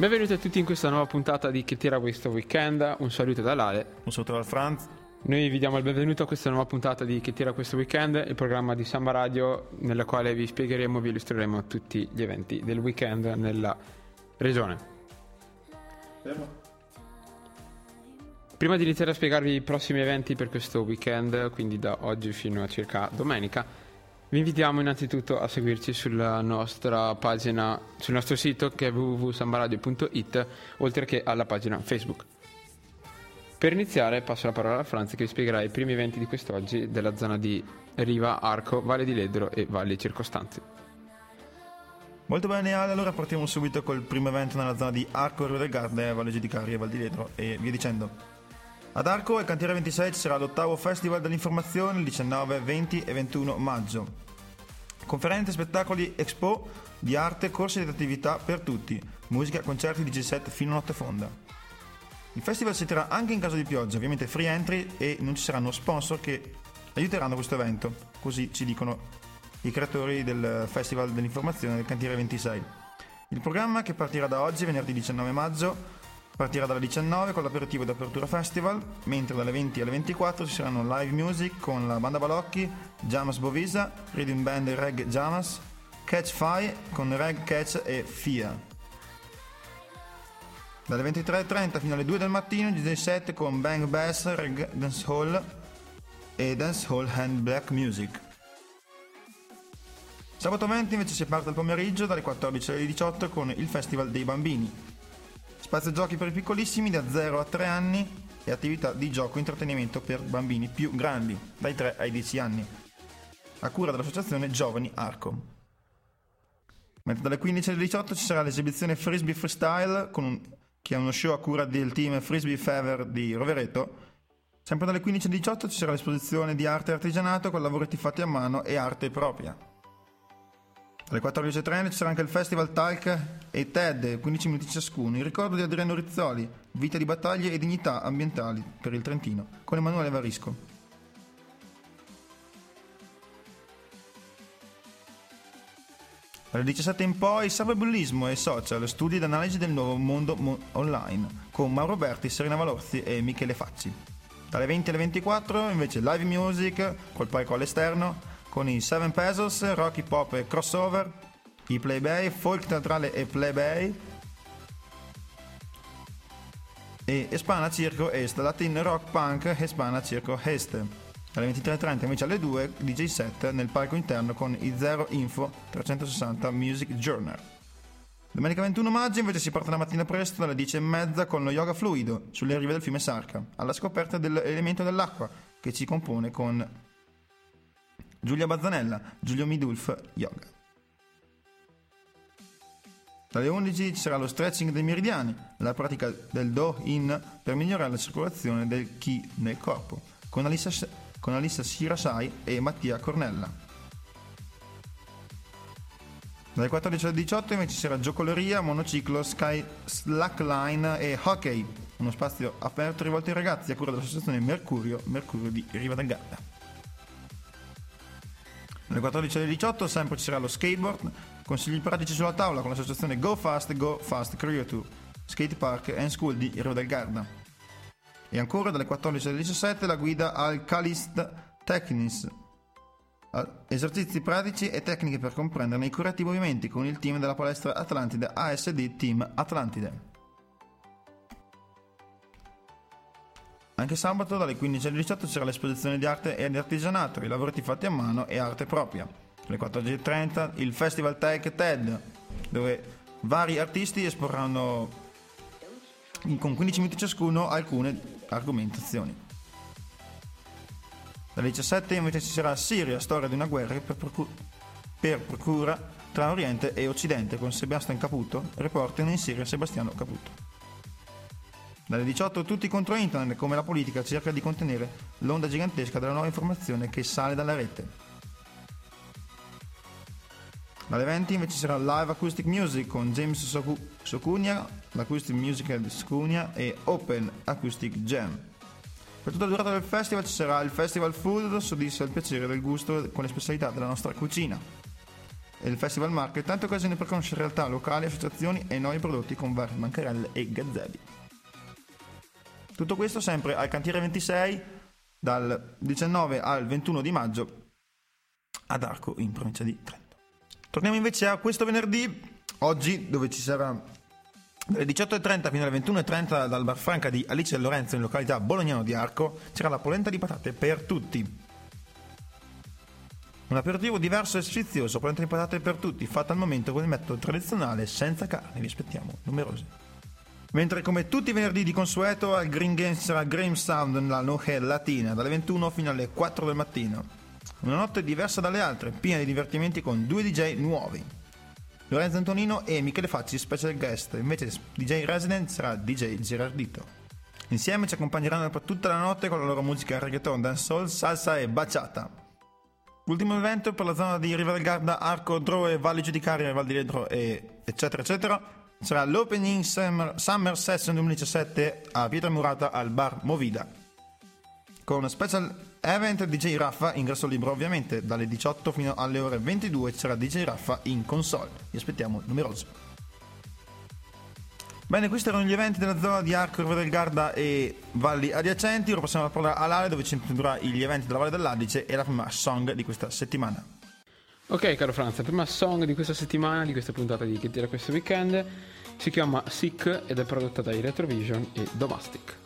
Benvenuti a tutti in questa nuova puntata di Che tira questo weekend. Un saluto da Ale. Un saluto dal Franz. Noi vi diamo il benvenuto a questa nuova puntata di Che tira questo weekend, il programma di Samba Radio, nella quale vi spiegheremo e vi illustreremo tutti gli eventi del weekend nella regione. Prima di iniziare a spiegarvi i prossimi eventi per questo weekend, quindi da oggi fino a circa domenica, vi invitiamo innanzitutto a seguirci sulla nostra pagina, sul nostro sito che è www.sambaradio.it, oltre che alla pagina Facebook. Per iniziare passo la parola a Franz che vi spiegherà i primi eventi di quest'oggi della zona di Riva, Arco, Valle di Ledro e valli circostanti. Molto bene Ale, allora partiamo subito col primo evento nella zona di Arco, Rio del Garda, Valleggio di Caria, Val di Ledro e via dicendo. Ad Arco al Cantiere 26 ci sarà l'8° Festival dell'Informazione il 19, 20 e 21 maggio. Conferenze, spettacoli, expo di arte, corsi ed attività per tutti, musica, concerti, DJ set fino a notte fonda. Il festival si terrà anche in caso di pioggia, ovviamente free entry e non ci saranno sponsor che aiuteranno questo evento, così ci dicono i creatori del Festival dell'Informazione del Cantiere 26. Il programma, che partirà da oggi, venerdì 19 maggio, partirà dalle 19 con l'aperitivo ed apertura festival, mentre dalle 20 alle 24 ci saranno live music con la banda Balocchi, Jamas Bovisa, Rhythm Band Reg Jamas, Catch Fire con Reg Catch e Fia. Dalle 23.30 fino alle 2 del mattino DJ set con Bang Bass, Reg Dancehall e Dancehall and Black Music. Sabato 20 invece si parte al pomeriggio dalle 14 alle 18 con il Festival dei Bambini. Spazio giochi per i piccolissimi da 0 a 3 anni e attività di gioco e intrattenimento per bambini più grandi, dai 3 ai 10 anni, a cura dell'associazione Giovani Arco. Mentre dalle 15 alle 18 ci sarà l'esibizione Frisbee Freestyle con che è uno show a cura del team Frisbee Fever di Rovereto. Sempre dalle 15 alle 18 ci sarà l'esposizione di arte e artigianato con lavoretti fatti a mano e arte propria. Alle 14.30 ci sarà anche il Festival Talk e TED, 15 minuti ciascuno, in ricordo di Adriano Rizzoli, vita di battaglie e dignità ambientali per il Trentino, con Emanuele Varisco. Dalle 17 in poi, cyberbullismo e social, studi ed analisi del nuovo mondo online, con Mauro Berti, Serena Valozzi e Michele Facci. Dalle 20 alle 24, invece, live music, col palco all'esterno, con i Seven Pesos, rock, hip hop e crossover, i Playbay, folk teatrale e Playbay, e Espana Circo Est, Latin Rock Punk, Espana Circo Est. Dalle 23.30 invece alle 2 DJ set nel palco interno con i Zero Info 360 Music Journal. Domenica 21 maggio invece si parte la mattina presto dalle 10.30 con lo yoga fluido sulle rive del fiume Sarca, alla scoperta dell'elemento dell'acqua che ci compone con Giulia Bazzanella, Giulio Midulf Yoga. Dalle 11 ci sarà lo stretching dei meridiani, la pratica del Do In per migliorare la circolazione del Chi nel corpo, con Alissa Shirasai e Mattia Cornella. Dalle 14 alle 18 invece c'era giocoleria, monociclo, sky slackline e hockey, uno spazio aperto rivolto ai ragazzi a cura dell'associazione Mercurio di Riva del Garda. Dalle 14 alle 18 sempre ci sarà lo skateboard, consigli pratici sulla tavola con l'associazione Go Fast Creator, Skate Park and School di Riva del Garda. E ancora dalle 14 alle 17 la guida al Calisthenics, esercizi pratici e tecniche per comprenderne i corretti movimenti con il team della palestra Atlantide ASD Team Atlantide. Anche sabato dalle 15 alle 18 c'era l'esposizione di arte e di artigianato, i lavoretti fatti a mano e arte propria. Alle 14.30 il Festival Tech TED, dove vari artisti esporranno con 15 minuti ciascuno alcune argomentazioni. Dalle 17 invece ci sarà Siria, storia di una guerra per procura tra Oriente e Occidente con Sebastian Caputo, reporter in Siria Sebastiano Caputo. Dalle 18 tutti contro internet, come la politica cerca di contenere l'onda gigantesca della nuova informazione che sale dalla rete. Dalle 20 invece sarà live acoustic music con James Socunia, l'Acoustic Music di Socunia e Open Acoustic Jam. Per tutta la durata del festival ci sarà il Festival Food, soddisfa il piacere del gusto con le specialità della nostra cucina. e il Festival Market, tante occasioni per conoscere realtà locali, associazioni e nuovi prodotti con varie bancarelle e gazebi. Tutto questo sempre al Cantiere 26 dal 19 al 21 di maggio ad Arco, in provincia di Trento. Torniamo invece a questo venerdì, oggi, dove ci sarà dalle 18.30 fino alle 21.30 dal Bar Franca di Alice e Lorenzo in località Bolognano di Arco c'era la polenta di patate per tutti. Un aperitivo diverso e sfizioso, polenta di patate per tutti, fatta al momento con il metodo tradizionale senza carne, vi aspettiamo numerosi. Mentre come tutti i venerdì di consueto al Green Games sarà Grime Sound nella Noche Latina dalle 21 fino alle 4 del mattino. Una notte diversa dalle altre, piena di divertimenti con due DJ nuovi. Lorenzo Antonino e Michele Facci special guest, invece DJ resident sarà DJ Gerardito. Insieme ci accompagneranno per tutta la notte con la loro musica reggaeton, dancehall, salsa e bachata. Ultimo evento per la zona di Riva del Garda, Arco, Droe, Valle Giudicaria, Val di Ledro e eccetera eccetera sarà l'Opening Summer Session 2017 a Pietra Murata al Bar Movida con una special event DJ Raffa, ingresso libero ovviamente, dalle 18 fino alle ore 22 c'era DJ Raffa in console, vi aspettiamo numerosi. Bene, questi erano gli eventi della zona di Arco, Riva del Garda e valli adiacenti. Ora passiamo la parola a Lale, dove ci introdurrà gli eventi della Valle dell'Adige e la prima song di questa settimana. Ok caro Franz, la prima song di questa settimana, di questa puntata di Che Dire Questo Weekend, si chiama Sick ed è prodotta dai Retrovision e Domestic.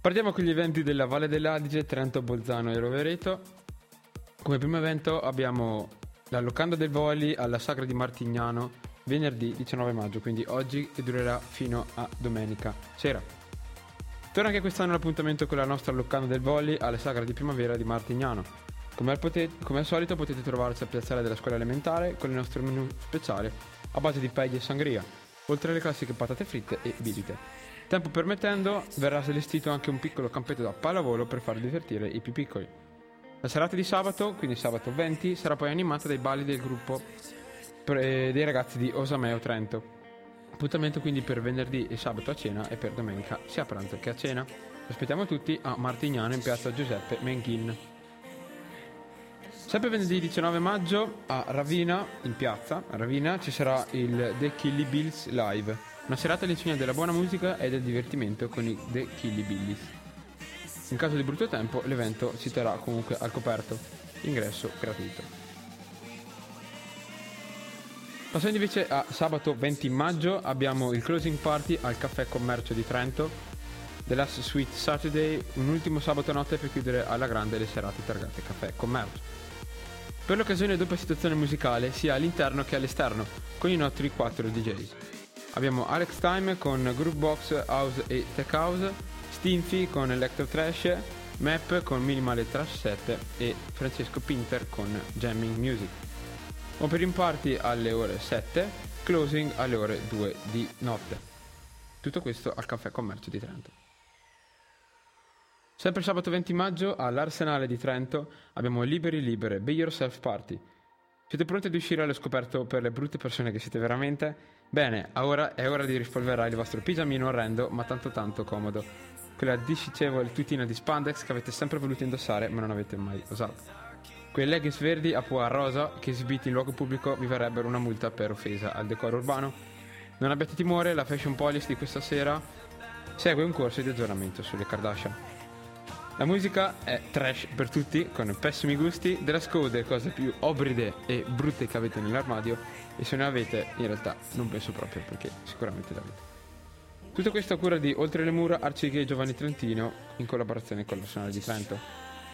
Partiamo con gli eventi della Valle dell'Adige, Trento, Bolzano e Rovereto. Come primo evento abbiamo la Locanda del Volli alla Sagra di Martignano venerdì 19 maggio, quindi oggi, e durerà fino a domenica sera. Torna anche quest'anno l'appuntamento con la nostra Locanda del Volli alla Sagra di Primavera di Martignano. Come al solito potete trovarci a Piazzale della Scuola Elementare con il nostro menù speciale a base di pegli e sangria, oltre alle classiche patate fritte e bibite. Tempo permettendo, verrà allestito anche un piccolo campetto da pallavolo per far divertire i più piccoli. La serata di sabato, quindi sabato 20, sarà poi animata dai balli del gruppo dei ragazzi di Osameo Trento. Appuntamento quindi per venerdì e sabato a cena e per domenica sia a pranzo che a cena. Aspettiamo tutti a Martignano in piazza Giuseppe Menchin. Sempre venerdì 19 maggio a Ravina, in piazza a Ravina, ci sarà il The Killy Bills Live, una serata all'insegna della buona musica e del divertimento con i The Killy Billies. In caso di brutto tempo l'evento si terrà comunque al coperto, ingresso gratuito. Passando invece a sabato 20 maggio abbiamo il closing party al Caffè Commercio di Trento, The Last Sweet Saturday, un ultimo sabato notte per chiudere alla grande le serate targate Caffè Commercio. Per l'occasione doppia situazione musicale sia all'interno che all'esterno, con i nostri 4 DJ. Abbiamo Alex Time con Group Box, House e Tech House, Stinfi con Electro Trash, Map con Minimal e Trash 7 e Francesco Pinter con Jamming Music. Opening party alle ore 7, closing alle ore 2 di notte. Tutto questo al Caffè Commercio di Trento. Sempre sabato 20 maggio all'Arsenale di Trento abbiamo Liberi Libere, Be Yourself Party. Siete pronti ad uscire allo scoperto per le brutte persone che siete veramente? Bene, ora è ora di rispolverare il vostro pigiamino orrendo ma tanto tanto comodo, quella discicevole tutina di spandex che avete sempre voluto indossare ma non avete mai osato. Quei leggings verdi a pois rosa che esibiti in luogo pubblico vi varrebbero una multa per offesa al decoro urbano. Non abbiate timore, la fashion policy di questa sera segue un corso di aggiornamento sulle Kardashian. La musica è trash per tutti, con pessimi gusti, dress code, cose più obride e brutte che avete nell'armadio, e se ne avete in realtà non penso proprio, perché sicuramente l'avete. Tutto questo a cura di Oltre le Mura, Arcigay Giovani Trentino in collaborazione con l'Arsenale di Trento.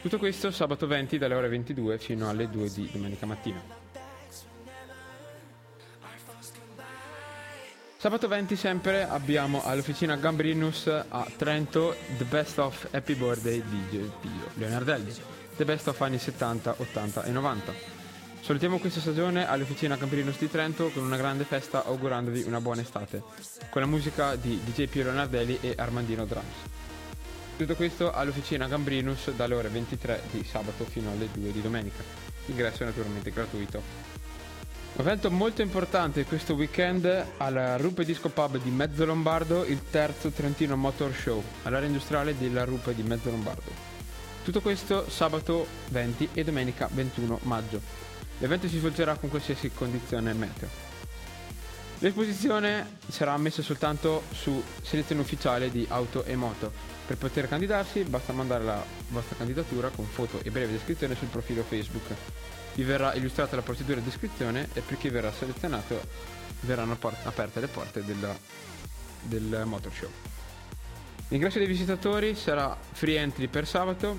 Tutto questo sabato 20 dalle ore 22 fino alle 2 di domenica mattina. Sabato 20 sempre abbiamo all'Officina Gambrinus a Trento The Best of Happy Birthday di DJ Pio Leonardelli, The Best of anni 70, 80 e 90. Salutiamo questa stagione all'Officina Gambrinus di Trento con una grande festa, augurandovi una buona estate, con la musica di DJ Pio Leonardelli e Armandino Drums. Tutto questo all'Officina Gambrinus dalle ore 23 di sabato fino alle 2 di domenica. L'ingresso è naturalmente gratuito. Un evento molto importante questo weekend alla Rupe Disco Pub di Mezzolombardo, il terzo Trentino Motor Show, all'area industriale della Rupe di Mezzolombardo. Tutto questo sabato 20 e domenica 21 maggio. L'evento si svolgerà con qualsiasi condizione meteo. L'esposizione sarà ammessa soltanto su selezione ufficiale di auto e moto. Per poter candidarsi basta mandare la vostra candidatura con foto e breve descrizione sul profilo Facebook. Vi verrà illustrata la procedura di iscrizione e per chi verrà selezionato verranno aperte le porte del motor show. L'ingresso dei visitatori sarà free entry per sabato,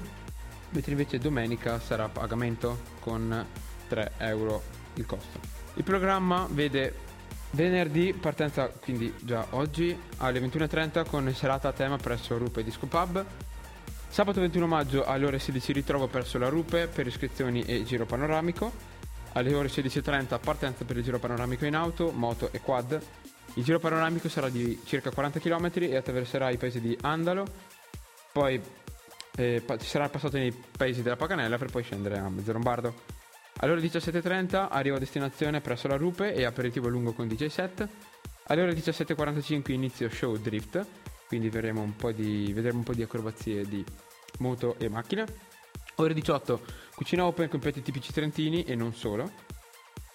mentre invece domenica sarà pagamento con 3 euro il costo. Il programma vede venerdì partenza, quindi già oggi, alle 21.30 con serata a tema presso Rupe Disco Pub. Sabato 21 maggio alle ore 16 ritrovo presso la Rupe per iscrizioni e giro panoramico. Alle ore 16.30 partenza per il giro panoramico in auto, moto e quad. Il giro panoramico sarà di circa 40 km e attraverserà i paesi di Andalo, poi ci sarà passato nei paesi della Paganella per poi scendere a Mezzolombardo. Alle ore 17.30 arrivo a destinazione presso la Rupe e aperitivo lungo con DJ set. Alle ore 17.45 inizio show drift, quindi vedremo un po' di acrobazie di moto e macchina. Ore 18 cucina open con piatti tipici trentini e non solo.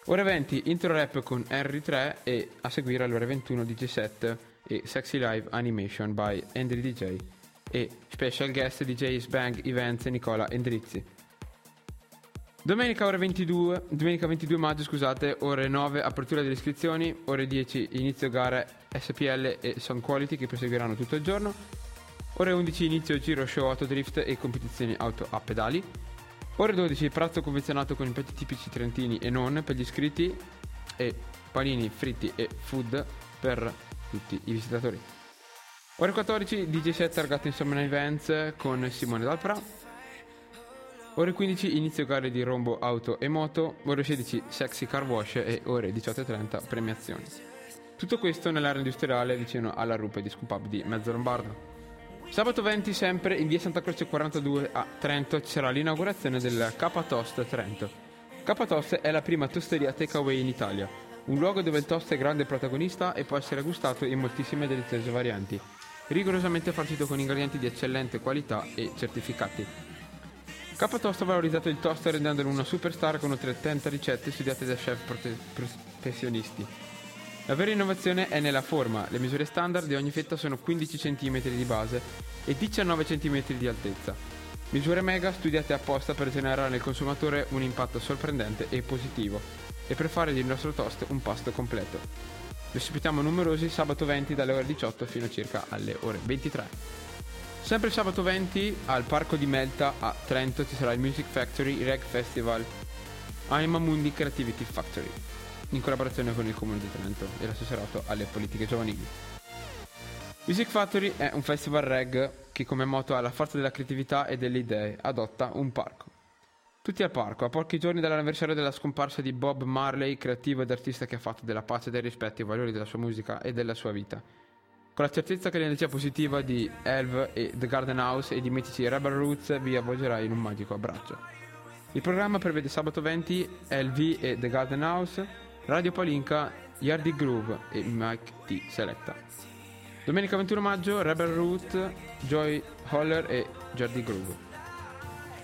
Ore 20 intro rap con Henry 3 e a seguire alle ore 21 DJ set e Sexy Live Animation by Henry DJ e special guest DJ Sbang Events e Nicola Endrizzi. Domenica 22 maggio, ore 9 apertura delle iscrizioni, ore 10 inizio gare SPL e Sound Quality che proseguiranno tutto il giorno, ore 11 inizio giro show autodrift e competizioni auto a pedali, ore 12 pranzo convenzionato con piatti tipici trentini e non per gli iscritti e panini, fritti e food per tutti i visitatori. Ore 14 DJ set targato in Summer Events con Simone Dalpra. Ore 15 inizio gare di rombo auto e moto, ore 16 sexy car wash e ore 18.30 premiazioni. Tutto questo nell'area industriale vicino alla Rupe Disco Pub di Mezzolombardo. Sabato 20 sempre in via Santa Croce 42 a Trento ci sarà l'inaugurazione del Capa Toast Trento. Capa Toast è la prima tosteria takeaway in Italia, un luogo dove il toast è grande protagonista e può essere gustato in moltissime deliziose varianti, rigorosamente farcito con ingredienti di eccellente qualità e certificati. Capa Toast ha valorizzato il toast rendendolo una superstar con oltre 30 ricette studiate da chef professionisti. La vera innovazione è nella forma, le misure standard di ogni fetta sono 15 cm di base e 19 cm di altezza. Misure mega studiate apposta per generare nel consumatore un impatto sorprendente e positivo e per fare del nostro toast un pasto completo. Lo ospitiamo numerosi sabato 20 dalle ore 18 fino circa alle ore 23. Sempre sabato 20 al Parco di Melta a Trento ci sarà il Music Factory Reg Festival Anima Mundi Creativity Factory in collaborazione con il Comune di Trento e l'assessorato alle politiche giovanili. Music Factory è un festival reg che come motto ha la forza della creatività e delle idee, adotta un parco. Tutti al parco, a pochi giorni dall'anniversario della scomparsa di Bob Marley, creativo ed artista che ha fatto della pace e del rispetto i valori della sua musica e della sua vita. Con la certezza che l'energia positiva di Elv and The Garden House e di mitici Rebel Roots vi avvolgerà in un magico abbraccio. Il programma prevede sabato 20 Elv and The Garden House, Radio Palinka, Yardi Groove e Mike T. Selecta. Domenica 21 maggio, Rebel Root, Joy Holler e Yardi Groove.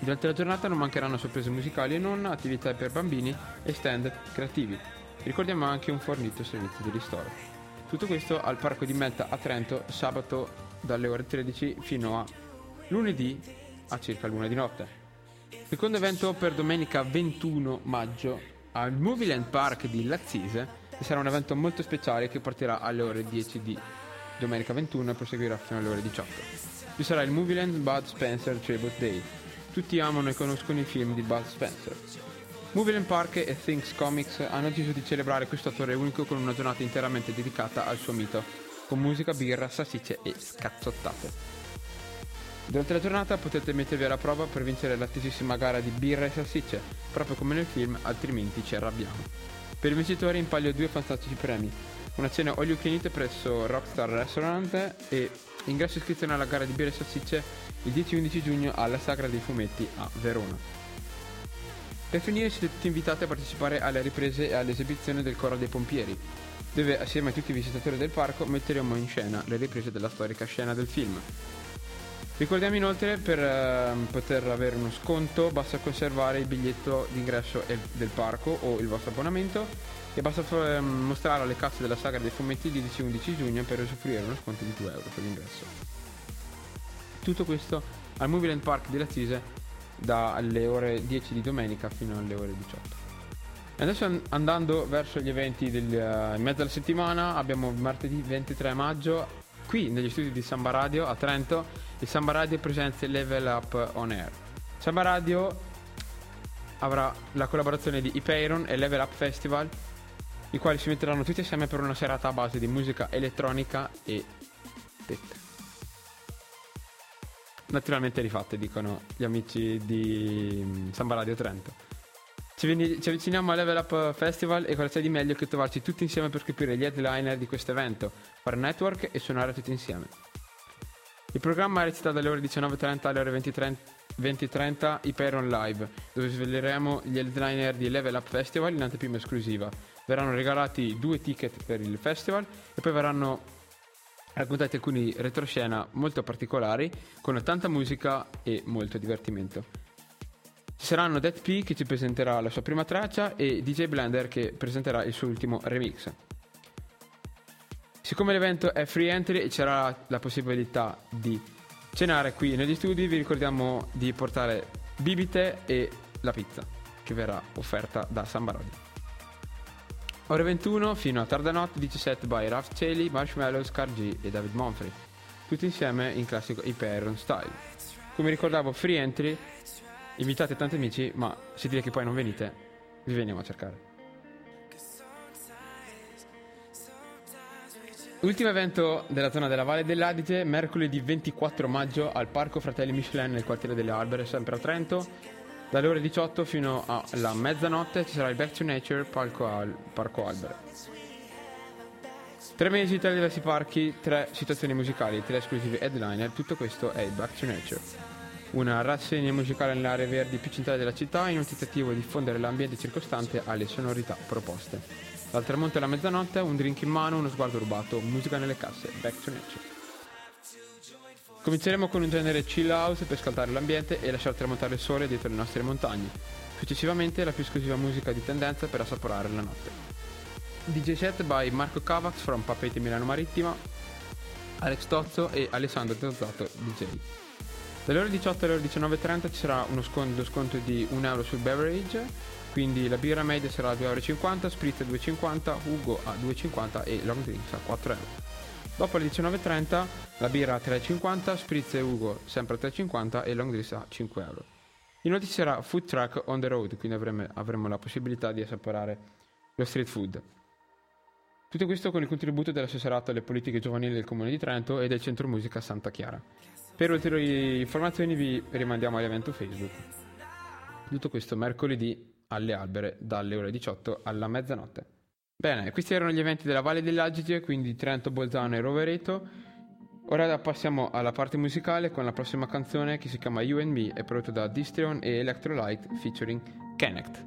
Durante la giornata non mancheranno sorprese musicali e non, attività per bambini e stand creativi. Ricordiamo anche un fornito servizio di ristoro. Tutto questo al Parco di Melta a Trento, sabato dalle ore 13 fino a lunedì a circa l'una di notte. Secondo evento per domenica 21 maggio. Al Movieland Park di Lazzise ci sarà un evento molto speciale che partirà alle ore 10 di domenica 21 e proseguirà fino alle ore 18. Ci sarà il Movieland Bud Spencer Tribute Day. Tutti amano e conoscono i film di Bud Spencer. Movieland Park e Things Comics hanno deciso di celebrare questo attore unico con una giornata interamente dedicata al suo mito, con musica, birra, salsicce e scazzottate. Durante la giornata potete mettervi alla prova per vincere l'attesissima gara di birra e salsicce, proprio come nel film Altrimenti ci arrabbiamo. Per il vincitore in palio due fantastici premi, una cena all you can eat presso Rockstar Restaurant e ingresso iscrizione alla gara di birra e salsicce il 10-11 giugno alla Sagra dei Fumetti a Verona. Per finire siete tutti invitati a partecipare alle riprese e all'esibizione del Coro dei Pompieri, dove assieme a tutti i visitatori del parco metteremo in scena le riprese della storica scena del film. Ricordiamo inoltre per poter avere uno sconto basta conservare il biglietto d'ingresso del parco o il vostro abbonamento e basta mostrare alle casse della Sagra dei Fumetti il 10-11 giugno per usufruire uno sconto di €2 per l'ingresso. Tutto questo al Movieland Park di Lazzise dalle ore 10 di domenica fino alle ore 18. E adesso andando verso gli eventi in mezzo alla settimana abbiamo martedì 23 maggio qui negli studi di Samba Radio a Trento. Il Samba Radio presenta Level Up On Air. Samba Radio avrà la collaborazione di Hyperion e Level Up Festival, i quali si metteranno tutti assieme per una serata a base di musica elettronica e tette. Naturalmente rifatte, dicono gli amici di Samba Radio Trento. Ci avviciniamo al Level Up Festival e cosa c'è di meglio che trovarci tutti insieme per scoprire gli headliner di questo evento, fare network e suonare tutti insieme. Il programma recita dalle ore 19.30 alle ore 20.30 Hyperion Live, dove sveleremo gli headliner di Level Up Festival in anteprima esclusiva. Verranno regalati 2 ticket per il festival e poi verranno raccontati alcuni retroscena molto particolari con tanta musica e molto divertimento. Ci saranno Dead P che ci presenterà la sua prima traccia e DJ Blender che presenterà il suo ultimo remix. Siccome l'evento è free entry e c'era la possibilità di cenare qui negli studi, vi ricordiamo di portare bibite e la pizza che verrà offerta da Samba Radio. Ore 21 fino a tarda notte, 17 by Raf Celi, Marshmallows, Cargi e David Monfrey, tutti insieme in classico Hyperion style. Come ricordavo, free entry, invitate tanti amici, ma se dite che poi non venite, vi veniamo a cercare. Ultimo evento della zona della Valle dell'Adige, mercoledì 24 maggio al Parco Fratelli Michelin nel quartiere delle Albere, sempre a Trento. Dalle ore 18 fino alla mezzanotte ci sarà il Back to Nature Parco Albere. 3 mesi tra diversi parchi, 3 situazioni musicali, 3 esclusive headliner, tutto questo è il Back to Nature. Una rassegna musicale nell'area verde più centrale della città in un tentativo di diffondere l'ambiente circostante alle sonorità proposte. Dal tramonto alla mezzanotte, un drink in mano, uno sguardo rubato, musica nelle casse, back to nature. Cominceremo con un genere chill house per scaldare l'ambiente e lasciar tramontare il sole dietro le nostre montagne. Successivamente la più esclusiva musica di tendenza per assaporare la notte. DJ set by Marco Cavax from Papete Milano Marittima, Alex Tozzo e Alessandro Tozzato DJ. Dalle ore 18 alle ore 19.30 ci sarà uno sconto di €1 sul beverage, quindi la birra media sarà a €2,50, spritz a €2,50, Ugo a €2,50 e long drinks a €4. Dopo le 19.30 la birra a €3,50, spritz e Ugo sempre a €3,50 e long drink a €5. Inoltre ci sarà food truck on the road, quindi avremo la possibilità di assaporare lo street food. Tutto questo con il contributo della Assessorato alle politiche giovanili del Comune di Trento e del Centro Musica Santa Chiara. Per ulteriori informazioni vi rimandiamo all'evento Facebook. Tutto questo mercoledì alle albere dalle ore 18 alla mezzanotte. Bene, questi erano gli eventi della Valle dell'Adige, quindi Trento, Bolzano e Rovereto. Ora passiamo alla parte musicale con la prossima canzone che si chiama You and Me, è prodotta da Distreon e Electrolight featuring Connect.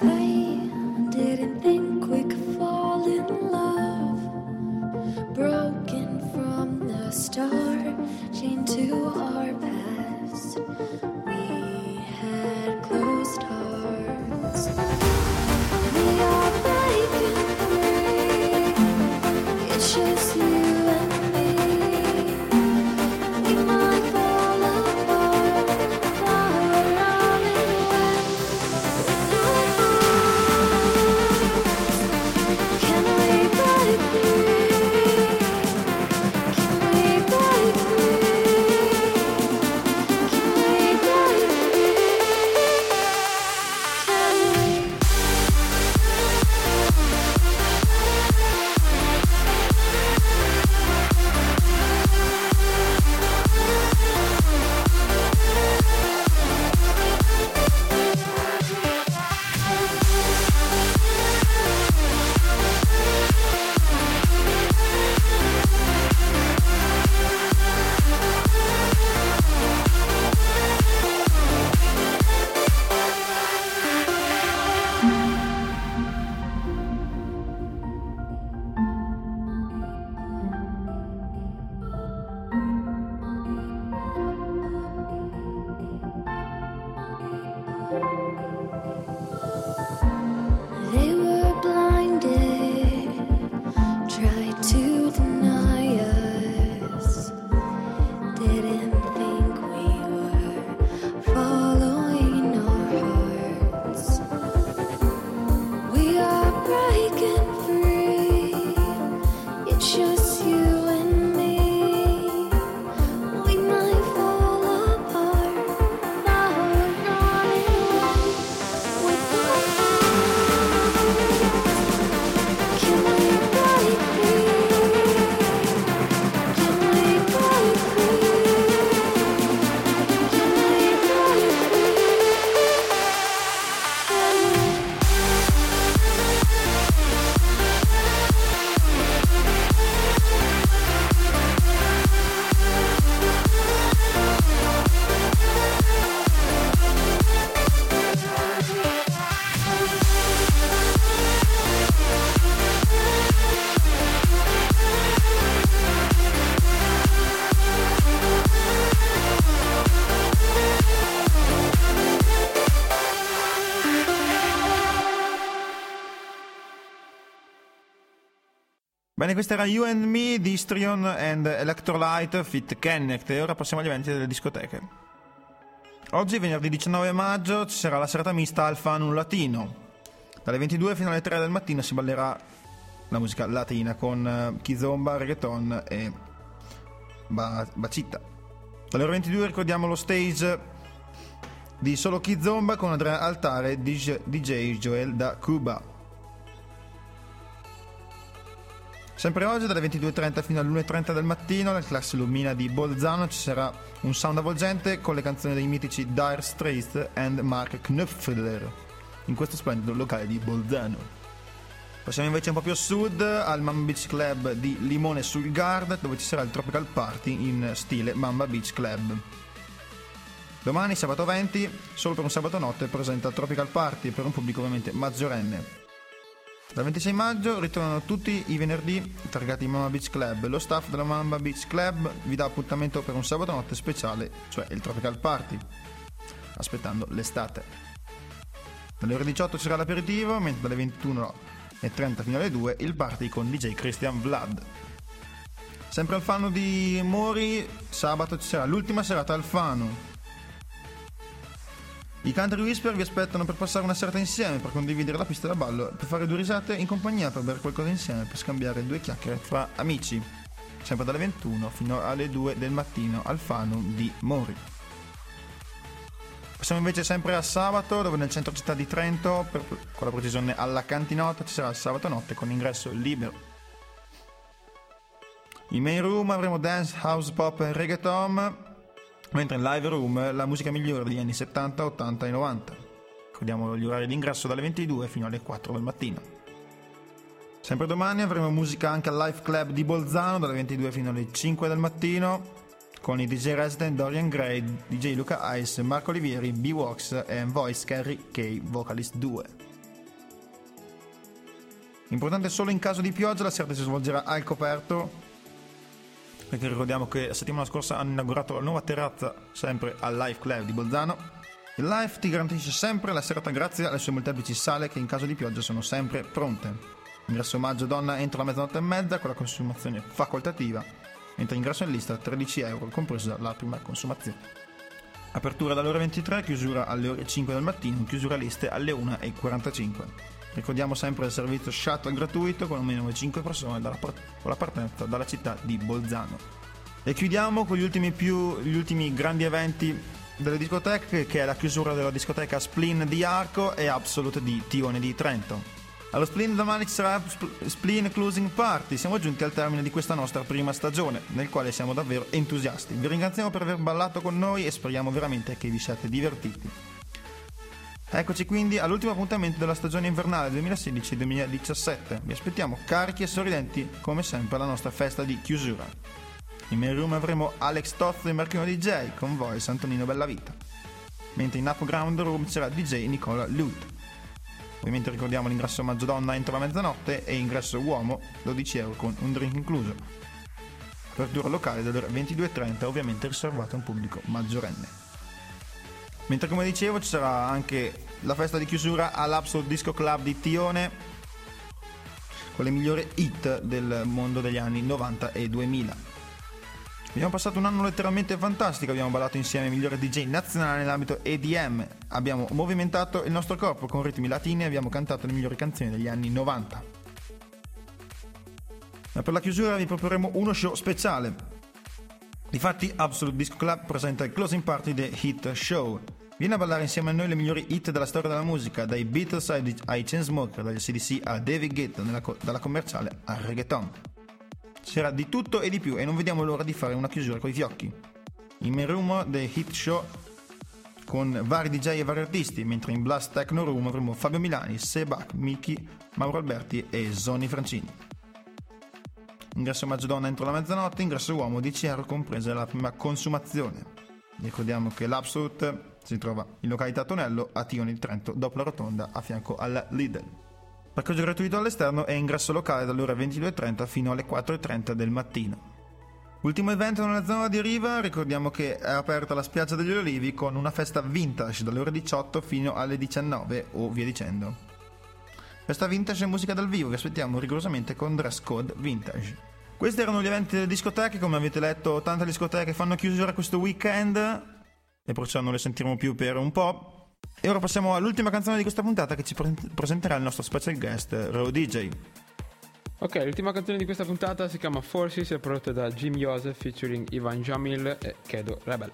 I didn't think we could fall in love, broken from the start, chained to our past. Bene, questa era You and Me, Distreon and Electrolight Fit Connect. E ora passiamo agli eventi delle discoteche. Oggi, venerdì 19 maggio, ci sarà la serata mista al Fanum Latino. Dalle 22 fino alle 3 del mattino si ballerà la musica latina con kizomba, reggaeton e bachata. Dalle ore 22 ricordiamo lo stage di solo kizomba con Andrea Altare e DJ Joel da Cuba. Sempre oggi dalle 22.30 fino alle 1.30 del mattino nel Classe Lumina di Bolzano ci sarà un sound avvolgente con le canzoni dei mitici Dire Straits and Mark Knopfler in questo splendido locale di Bolzano. Passiamo invece un po' più a sud al Mamba Beach Club di Limone sul Gard, dove ci sarà il Tropical Party in stile Mamba Beach Club. Domani, sabato 20, solo per un sabato notte, presenta Tropical Party per un pubblico ovviamente maggiorenne. Dal 26 maggio ritornano tutti i venerdì targati Mama Beach Club. Lo staff della Mama Beach Club vi dà appuntamento per un sabato notte speciale, cioè il Tropical Party, aspettando l'estate. Dalle ore 18 c'era l'aperitivo, mentre dalle 21:30 fino alle 2 il party con DJ Christian Vlad. Sempre al Fano di Mori, sabato ci sarà l'ultima serata al Fano. I Country Whisper vi aspettano per passare una serata insieme, per condividere la pista da ballo, per fare due risate in compagnia, per bere qualcosa insieme, per scambiare due chiacchiere fra amici. Sempre dalle 21 fino alle 2 del mattino al Fano di Mori. Passiamo invece sempre a sabato, dove nel centro città di Trento, con la precisione alla Cantinota, ci sarà il sabato notte con ingresso libero. In main room avremo dance, house, pop e reggaeton, mentre in live room la musica migliore degli anni 70, 80 e 90. Ricordiamo gli orari di ingresso dalle 22 fino alle 4 del mattino. Sempre domani avremo musica anche al Live Club di Bolzano dalle 22 fino alle 5 del mattino, con i DJ Resident, Dorian Gray, DJ Luca Ice, Marco Olivieri, B-Wax e Voice Carry K Vocalist 2. Importante solo in caso di pioggia, la serata si svolgerà al coperto, perché ricordiamo che la settimana scorsa hanno inaugurato la nuova terrazza sempre al Live Club di Bolzano. Il Live ti garantisce sempre la serata grazie alle sue molteplici sale che in caso di pioggia sono sempre pronte. Ingresso omaggio donna entro la mezzanotte e mezza con la consumazione facoltativa, mentre ingresso in lista €13 compresa la prima consumazione. Apertura dalle ore 23, chiusura alle ore 5 del mattino, chiusura liste alle 1:45. Ricordiamo sempre il servizio shuttle gratuito con almeno 5 persone con la partenza dalla città di Bolzano. E chiudiamo con gli ultimi grandi eventi delle discoteche, che è la chiusura della discoteca Splin di Arco e Absolute di Tione di Trento. Allo Splin domani ci sarà Splin Closing Party. Siamo giunti al termine di questa nostra prima stagione, nel quale siamo davvero entusiasti. Vi ringraziamo per aver ballato con noi e speriamo veramente che vi siate divertiti. Eccoci quindi all'ultimo appuntamento della stagione invernale 2016-2017. Vi aspettiamo carichi e sorridenti come sempre alla nostra festa di chiusura. In main room avremo Alex Tozzo e Marchino DJ, con voice Antonino Bellavita, mentre in upground room c'era DJ Nicola Lut. Ovviamente ricordiamo l'ingresso omaggio donna entro la mezzanotte e ingresso uomo €12 con un drink incluso. Apertura locale dalle ore 22:30, ovviamente riservata a un pubblico maggiorenne. Mentre, come dicevo, ci sarà anche la festa di chiusura all'Absolute Disco Club di Tione, con le migliori hit del mondo degli anni 90 e 2000. Abbiamo passato un anno letteralmente fantastico, abbiamo ballato insieme ai migliori DJ nazionali nell'ambito EDM, abbiamo movimentato il nostro corpo con ritmi latini e abbiamo cantato le migliori canzoni degli anni 90. Ma per la chiusura vi proporremo uno show speciale. Difatti Absolute Disco Club presenta il Closing Party The Hit Show. Viene a ballare insieme a noi le migliori hit della storia della musica, dai Beatles ai Chainsmokers, dagli CDC a David Guetta, dalla commerciale al reggaeton. C'era di tutto e di più e non vediamo l'ora di fare una chiusura coi fiocchi. In main room The Hit Show con vari DJ e vari artisti, mentre in Blast Techno Room avremo Fabio Milani, Sebak, Miki, Mauro Berti e Zoni Francini. Ingresso omaggio donna entro la mezzanotte, ingresso uomo €10 compresa la prima consumazione. Ricordiamo che l'Absolute si trova in località Tonello a Tione di Trento, dopo la rotonda a fianco alla Lidl. Parcheggio gratuito all'esterno e ingresso locale dalle ore 22:30 fino alle 4:30 del mattino. Ultimo evento nella zona di Riva, ricordiamo che è aperta la spiaggia degli Olivi con una festa vintage dalle ore 18 fino alle 19 o via dicendo. Festa vintage e musica dal vivo, vi aspettiamo rigorosamente con dress code vintage. Questi erano gli eventi delle discoteche, come avete letto tante discoteche fanno chiusura questo weekend e perciò non le sentiremo più per un po'. E ora passiamo all'ultima canzone di questa puntata che ci presenterà il nostro special guest Row DJ. Ok, l'ultima canzone di questa puntata si chiama Forces, è prodotta da Jim Joseph featuring Ivan Jamil e Kedo Rebel.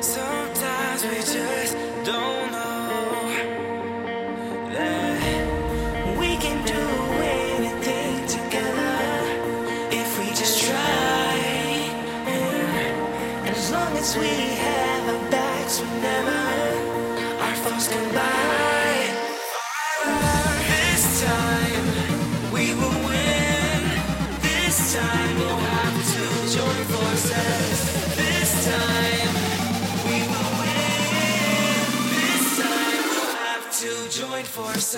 Sometimes we just don't know. As long as we have our backs, remember our thoughts combine. This time we will win. This time we'll have to join forces. This time we will win. This time we'll have to join forces.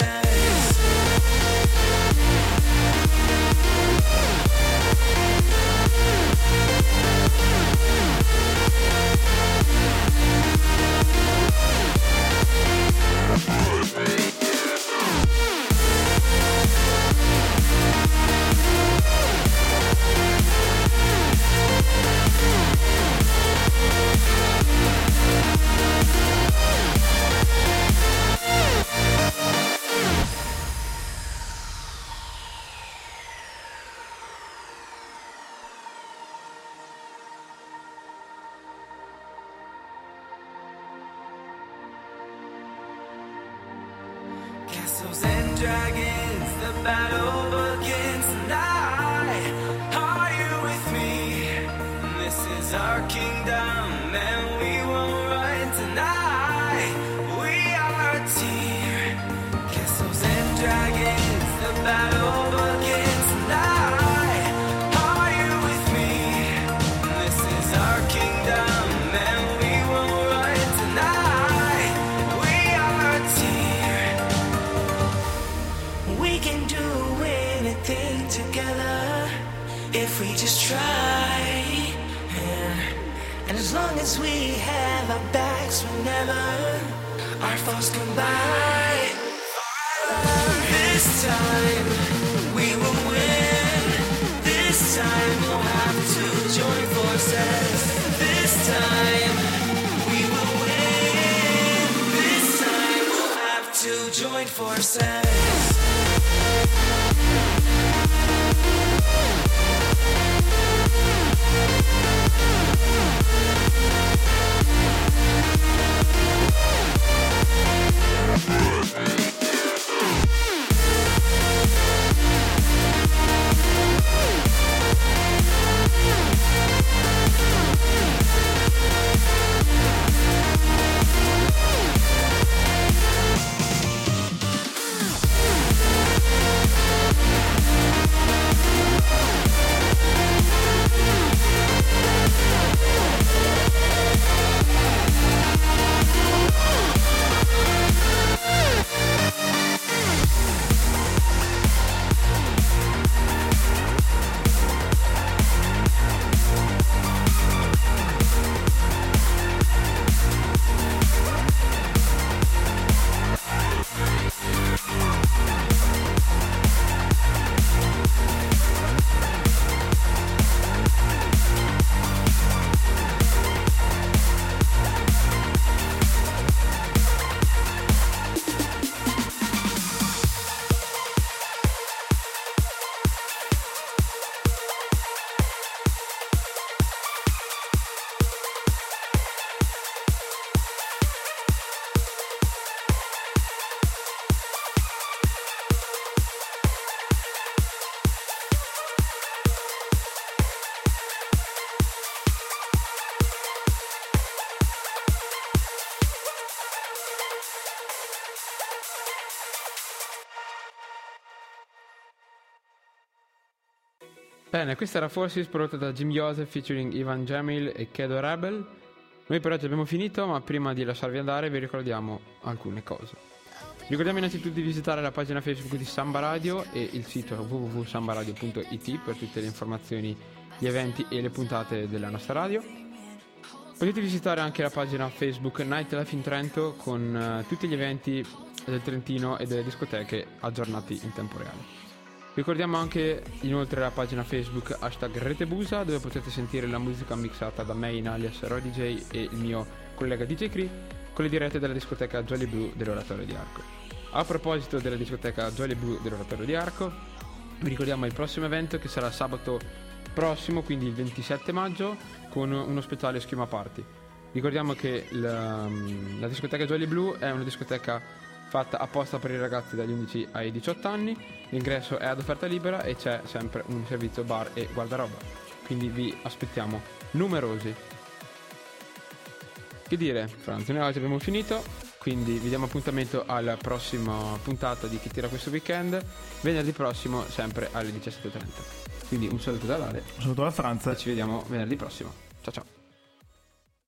Bene, questa era Forces prodotta da Jim Joseph featuring Ivan Jamil e Kedo Rebel. Noi per oggi abbiamo finito, ma prima di lasciarvi andare vi ricordiamo alcune cose. Ricordiamo innanzitutto di visitare la pagina Facebook di Samba Radio e il sito www.sambaradio.it per tutte le informazioni, gli eventi e le puntate della nostra radio. Potete visitare anche la pagina Facebook Nightlife in Trento con tutti gli eventi del Trentino e delle discoteche aggiornati in tempo reale. Ricordiamo anche inoltre la pagina Facebook #Retebusa, dove potete sentire la musica mixata da Main alias Roy DJ e il mio collega DJ Cree con le dirette della discoteca Jolly Blue dell'Oratorio di Arco. A proposito della discoteca Jolly Blue dell'Oratorio di Arco, vi ricordiamo il prossimo evento che sarà sabato prossimo, quindi il 27 maggio, con uno speciale Schema Party. Ricordiamo che la discoteca Jolly Blue è una discoteca fatta apposta per i ragazzi dagli 11 ai 18 anni, l'ingresso è ad offerta libera e c'è sempre un servizio bar e guardaroba, quindi vi aspettiamo numerosi. Che dire, Franz, noi oggi abbiamo finito, quindi vi diamo appuntamento alla prossima puntata di Chi Tira Questo Weekend, venerdì prossimo sempre alle 17:30. Quindi un saluto da Lale, un saluto da Franz e ci vediamo venerdì prossimo. Ciao ciao.